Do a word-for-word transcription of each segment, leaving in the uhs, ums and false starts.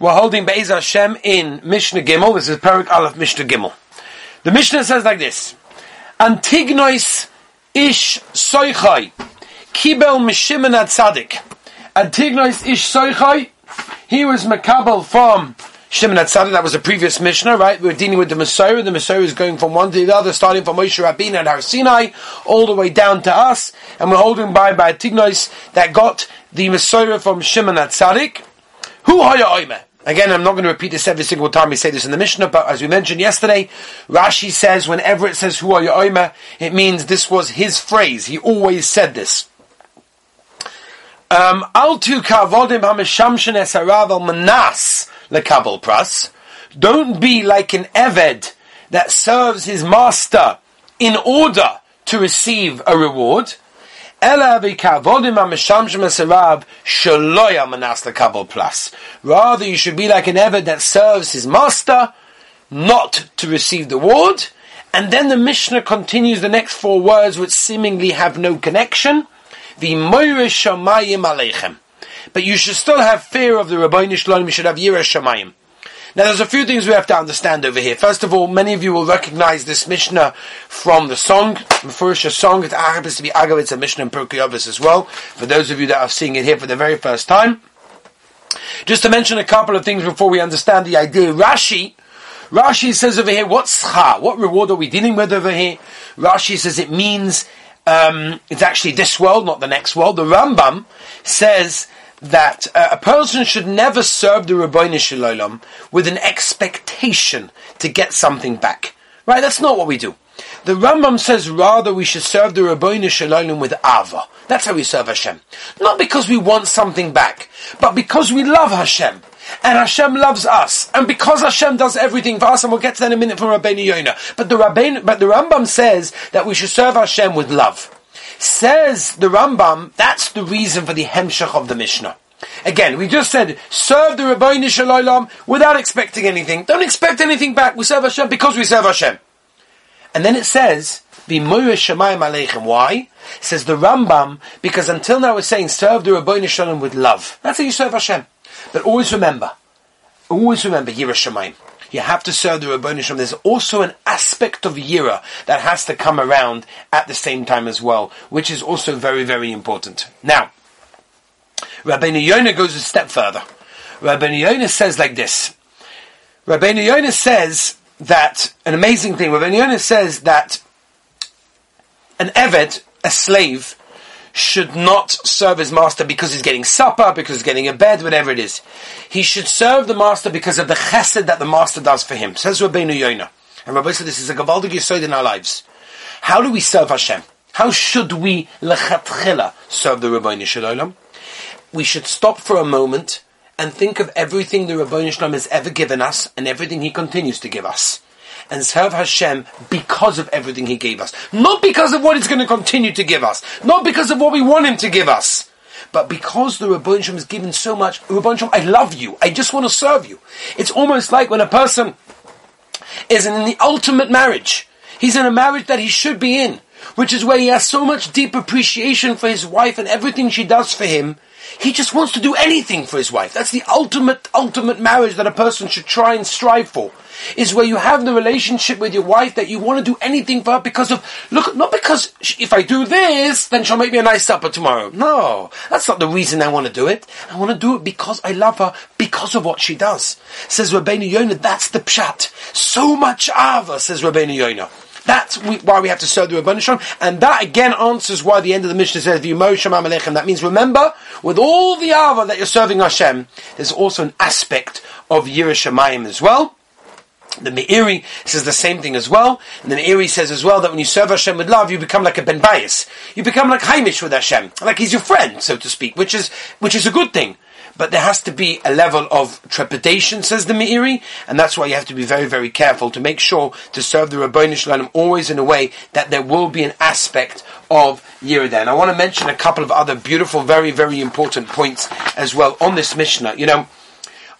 We're holding Be'ez Hashem in Mishnah Gimel. This is Perek Aleph Mishnah Gimel. The Mishnah says like this: Antigonus Ish Socho Kibel Mishimon HaTzaddik. Antigonus Ish Socho, he was Makabel from Shimon HaTzaddik. That was the previous Mishnah, right? We were dealing with the Messiah. The Messiah is going from one to the other, starting from Moshe Rabbeinah and Har Sinai, all the way down to us. And we're holding by by Antigonus that got the Messiah from Shimon HaTzaddik. Who haya oimer? Again, I'm not going to repeat this every single time we say this in the Mishnah, but as we mentioned yesterday, Rashi says whenever it says Hu haya oimer, it means this was his phrase. He always said this. Um, Don't be like an eved that serves his master in order to receive a reward. Rather, you should be like an eved that serves his master not to receive the reward. And then the Mishnah continues the next four words, which seemingly have no connection. But you should still have fear of the Rabbeinu Yonah. You should have Yireh Shamayim. Now there's a few things we have to understand over here. First of all, many of you will recognize this Mishnah from the song, the Mefurish song. It happens to be Agav, it's a Mishnah in Pirkei Avos as well, for those of you that are seeing it here for the very first time. Just to mention a couple of things before we understand the idea. Rashi, Rashi says over here, what schar, what reward are we dealing with over here? Rashi says it means, um, it's actually this world, not the next world. The Rambam says that uh, a person should never serve the Rabbeinu Shalom with an expectation to get something back. Right? That's not what we do. The Rambam says rather we should serve the Rabbeinu Shalom with Ava. That's how we serve Hashem. Not because we want something back, but because we love Hashem. And Hashem loves us. And because Hashem does everything for us, and we'll get to that in a minute from Rabbeinu Yonah. But the, Rabbeinu, but the Rambam says that we should serve Hashem with love. Says the Rambam, that's the reason for the Hemshech of the Mishnah. Again, we just said, serve the Rabbeinu Shalom without expecting anything. Don't expect anything back. We serve Hashem because we serve Hashem. And then it says, B'moyeh Shemayim Aleichem. Why? Says the Rambam, because until now we're saying, serve the Rabbeinu Shalom with love. That's how you serve Hashem. But always remember, always remember, Yireh Shemayim. You have to serve the Rabbeinu Shalom. There's also an aspect of Yira that has to come around at the same time as well, which is also very, very important. Now, Rabbeinu Yonah goes a step further. Rabbeinu Yonah says like this. Rabbeinu Yonah says that, an amazing thing, Rabbeinu Yonah says that an Eved, a slave, should not serve his master because he's getting supper, because he's getting a bed, whatever it is. He should serve the master because of the chesed that the master does for him. Says Rabbeinu Yonah. And Rabbi said this is a gavaldig yesod in our lives. How do we serve Hashem? How should we lechatchila serve the Rabbeinu Shalom? We should stop for a moment and think of everything the Rabbeinu Shalom has ever given us and everything he continues to give us. And serve Hashem because of everything He gave us. Not because of what He's going to continue to give us. Not because of what we want Him to give us. But because the Rabbeinu Shalom has given so much. Rabbeinu Shalom, I love you. I just want to serve you. It's almost like when a person is in the ultimate marriage. He's in a marriage that he should be in. Which is where he has so much deep appreciation for his wife and everything she does for him. He just wants to do anything for his wife. That's the ultimate, ultimate marriage that a person should try and strive for. Is where you have the relationship with your wife that you want to do anything for her because of, look, not because if I do this, then she'll make me a nice supper tomorrow. No, that's not the reason I want to do it. I want to do it because I love her, because of what she does. Says Rabbeinu Yonah, that's the pshat. So much ava, says Rabbeinu Yonah. That's why we have to serve the Rabbeinu Shalom. And that again answers why the end of the Mishnah says, V'yimor Shemayim Aleichem. That means remember, with all the ava that you're serving Hashem, there's also an aspect of Yireh Shemayim as well. The Me'iri says the same thing as well. And the Me'iri says as well that when you serve Hashem with love, you become like a Ben Bayis. You become like Chaimish with Hashem. Like he's your friend, so to speak, which is which is a good thing. But there has to be a level of trepidation, says the Me'iri. And that's why you have to be very, very careful to make sure to serve the Rabbeinu Shalom always in a way that there will be an aspect of Yireh. And I want to mention a couple of other beautiful, very, very important points as well on this Mishnah. You know,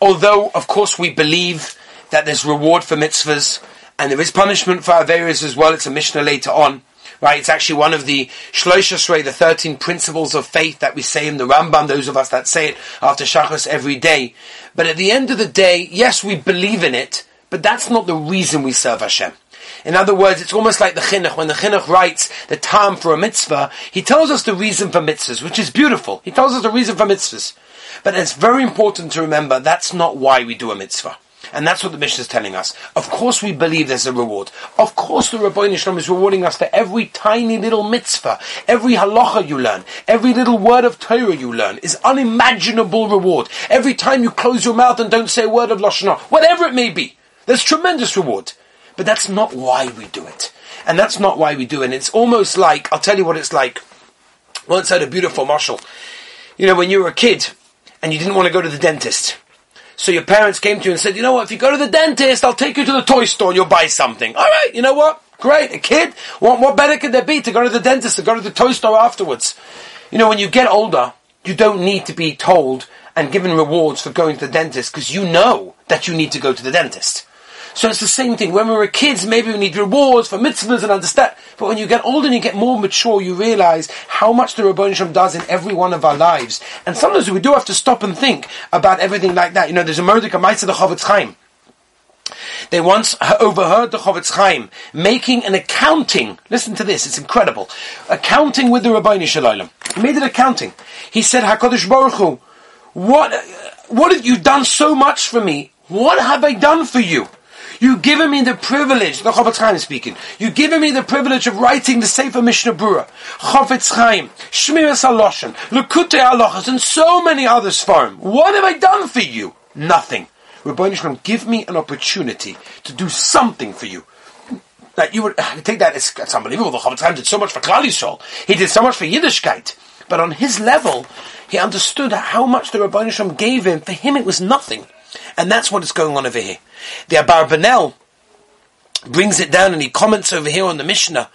although, of course, we believe that there's reward for mitzvahs, and there is punishment for Averis as well. It's a Mishnah later on. right? It's actually one of the Shlosh Esrei, the thirteen principles of faith that we say in the Rambam, those of us that say it after Shachos every day. But at the end of the day, yes, we believe in it, but that's not the reason we serve Hashem. In other words, it's almost like the Chinuch. When the Chinuch writes the time for a mitzvah, he tells us the reason for mitzvahs, which is beautiful. He tells us the reason for mitzvahs. But it's very important to remember that's not why we do a mitzvah. And that's what the Mishnah is telling us. Of course we believe there's a reward. Of course the Rabbeinu Yonah is rewarding us for every tiny little mitzvah, every halacha you learn, every little word of Torah you learn is unimaginable reward. Every time you close your mouth and don't say a word of Lashon Hara, whatever it may be, there's tremendous reward. But that's not why we do it. And that's not why we do it. And it's almost like, I'll tell you what it's like. Once I had a beautiful mashal. You know, when you were a kid and you didn't want to go to the dentist. So your parents came to you and said, you know what, if you go to the dentist, I'll take you to the toy store and you'll buy something. All right, you know what? Great, a kid. What, what better could there be to go to the dentist, to go to the toy store afterwards? You know, when you get older, you don't need to be told and given rewards for going to the dentist because you know that you need to go to the dentist. So it's the same thing. When we were kids, maybe we need rewards for mitzvahs and understand. But when you get older and you get more mature, you realize how much the Rabbeinu Yonah does in every one of our lives. And sometimes we do have to stop and think about everything like that. You know, there's a Mordecai Maisa the Chofetz Chaim. They once overheard the Chofetz Chaim making an accounting. Listen to this, it's incredible. Accounting with the Rabbeinu Yonah. He made an accounting. He said, HaKadosh Baruch Hu, what, what have you done so much for me? What have I done for you? You've given me the privilege, the Chofetz Chaim is speaking, you've given me the privilege of writing the Sefer Mishnah Bura, Chofetz Chaim, Shmira Saloshon, Lekutei Alochas, and so many others for him. What have I done for you? Nothing. Rabbeinu Yonah, give me an opportunity to do something for you. Like you would I take that, it's, it's unbelievable. The Chofetz Chaim did so much for Klal Yisrael. He did so much for Yiddishkeit. But on his level, he understood how much the Rabbeinu Yonah gave him. For him, it was nothing. And that's what is going on over here. The Abarbanel brings it down and he comments over here on the Mishnah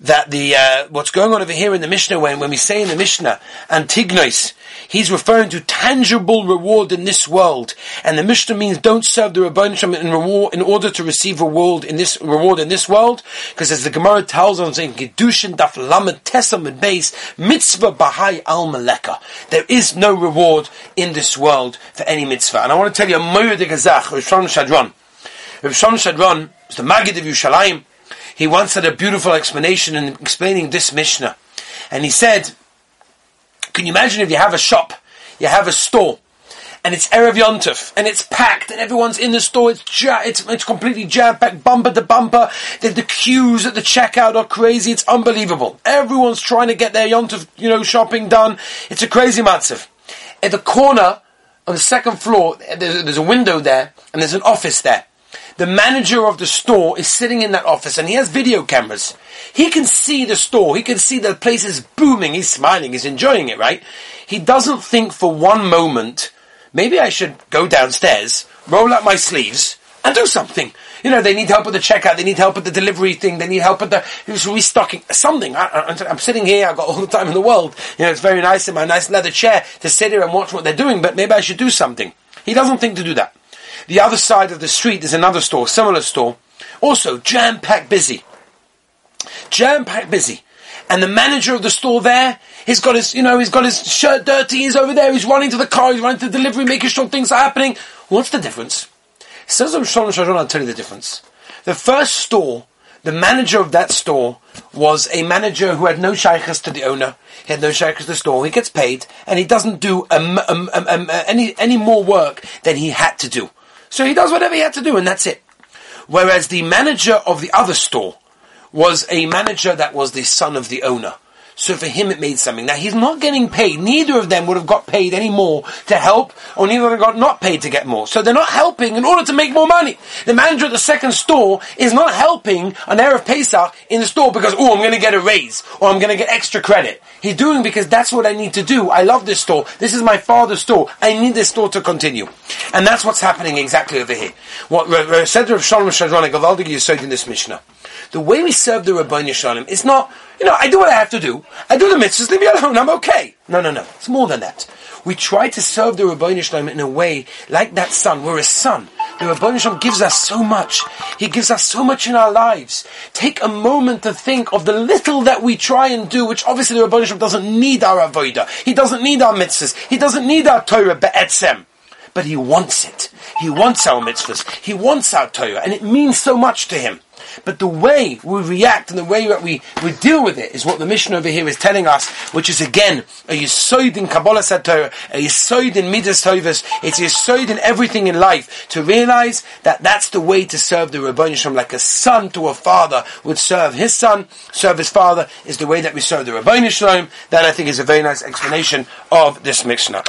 that the uh, what's going on over here in the Mishnah, when, when we say in the Mishnah, Antigonus, he's referring to tangible reward in this world. And the Mishnah means don't serve the Rabbeinu Yonah in reward in order to receive reward in this reward in this world, because as the Gemara tells us in Kidushin, Daf Lamed Tesam and Beis, mitzvah bahai al maleka. There is no reward in this world for any mitzvah. And I want to tell you a moed gazach, Rav Shalom Schwadron. Rav Shalom Schwadron is the Maggid of Yerushalayim. He once had a beautiful explanation in explaining this Mishnah. And he said, can you imagine if you have a shop, you have a store, and it's Erev Yom Tov, and it's packed, and everyone's in the store, it's ja- it's, it's completely jam-packed, bumper to bumper, the, the queues at the checkout are crazy, it's unbelievable. Everyone's trying to get their Yom Tov, you know, shopping done. It's a crazy matzav. At the corner, on the second floor, there's, there's a window there, and there's an office there. The manager of the store is sitting in that office and he has video cameras. He can see the store. He can see the place is booming. He's smiling. He's enjoying it, right? He doesn't think for one moment, maybe I should go downstairs, roll up my sleeves and do something. You know, they need help with the checkout. They need help with the delivery thing. They need help with the restocking. Something. I, I, I'm sitting here. I've got all the time in the world. You know, it's very nice in my nice leather chair to sit here and watch what they're doing, but maybe I should do something. He doesn't think to do that. The other side of the street is another store, similar store. Also, jam-packed busy. Jam-packed busy. And the manager of the store there, he's got his, you know, he's got his shirt dirty, he's over there, he's running to the car, he's running to the delivery, making sure things are happening. What's the difference? Says Rav Shalom Schwadron, I'll tell you the difference. The first store, the manager of that store was a manager who had no shaykhs to the owner. He had no shaykhs to the store. He gets paid, and he doesn't do um, um, um, um, any, any more work than he had to do. So he does whatever he had to do, and that's it. Whereas the manager of the other store was a manager that was the son of the owner. So for him it made something. Now he's not getting paid. Neither of them would have got paid any more to help, or neither of them got not paid to get more. So they're not helping in order to make more money. The manager of the second store is not helping on Erev Pesach in the store because, oh, I'm going to get a raise, or I'm going to get extra credit. He's doing because that's what I need to do. I love this store. This is my father's store. I need this store to continue. And that's what's happening exactly over here. What said Rav Shalom Schwadron Gavaldig Yisod in this Mishnah. The way we serve the Rabbeinu Yonah is not, you know, I do what I have to do. I do the mitzvahs, leave me alone, I'm okay. No, no, no. It's more than that. We try to serve the Rabbeinu Yonah in a way like that son. We're a son. The Rabbeinu Shalom gives us so much. He gives us so much in our lives. Take a moment to think of the little that we try and do, which obviously the Rabbeinu Shalom doesn't need our avodah. He doesn't need our mitzvahs. He doesn't need our Torah be'etzem. But He wants it. He wants our mitzvahs. He wants our Torah. And it means so much to Him. But the way we react and the way that we, we deal with it is what the Mishnah over here is telling us, which is again a yesod in Kabbalah Satorah, a yesod in Midas Tovas, it's a yesod in everything in life, to realize that that's the way to serve the Rabbeinu Shalom, like a son to a father would serve his son, serve his father, is the way that we serve the Rabbeinu Shalom. That I think is a very nice explanation of this Mishnah.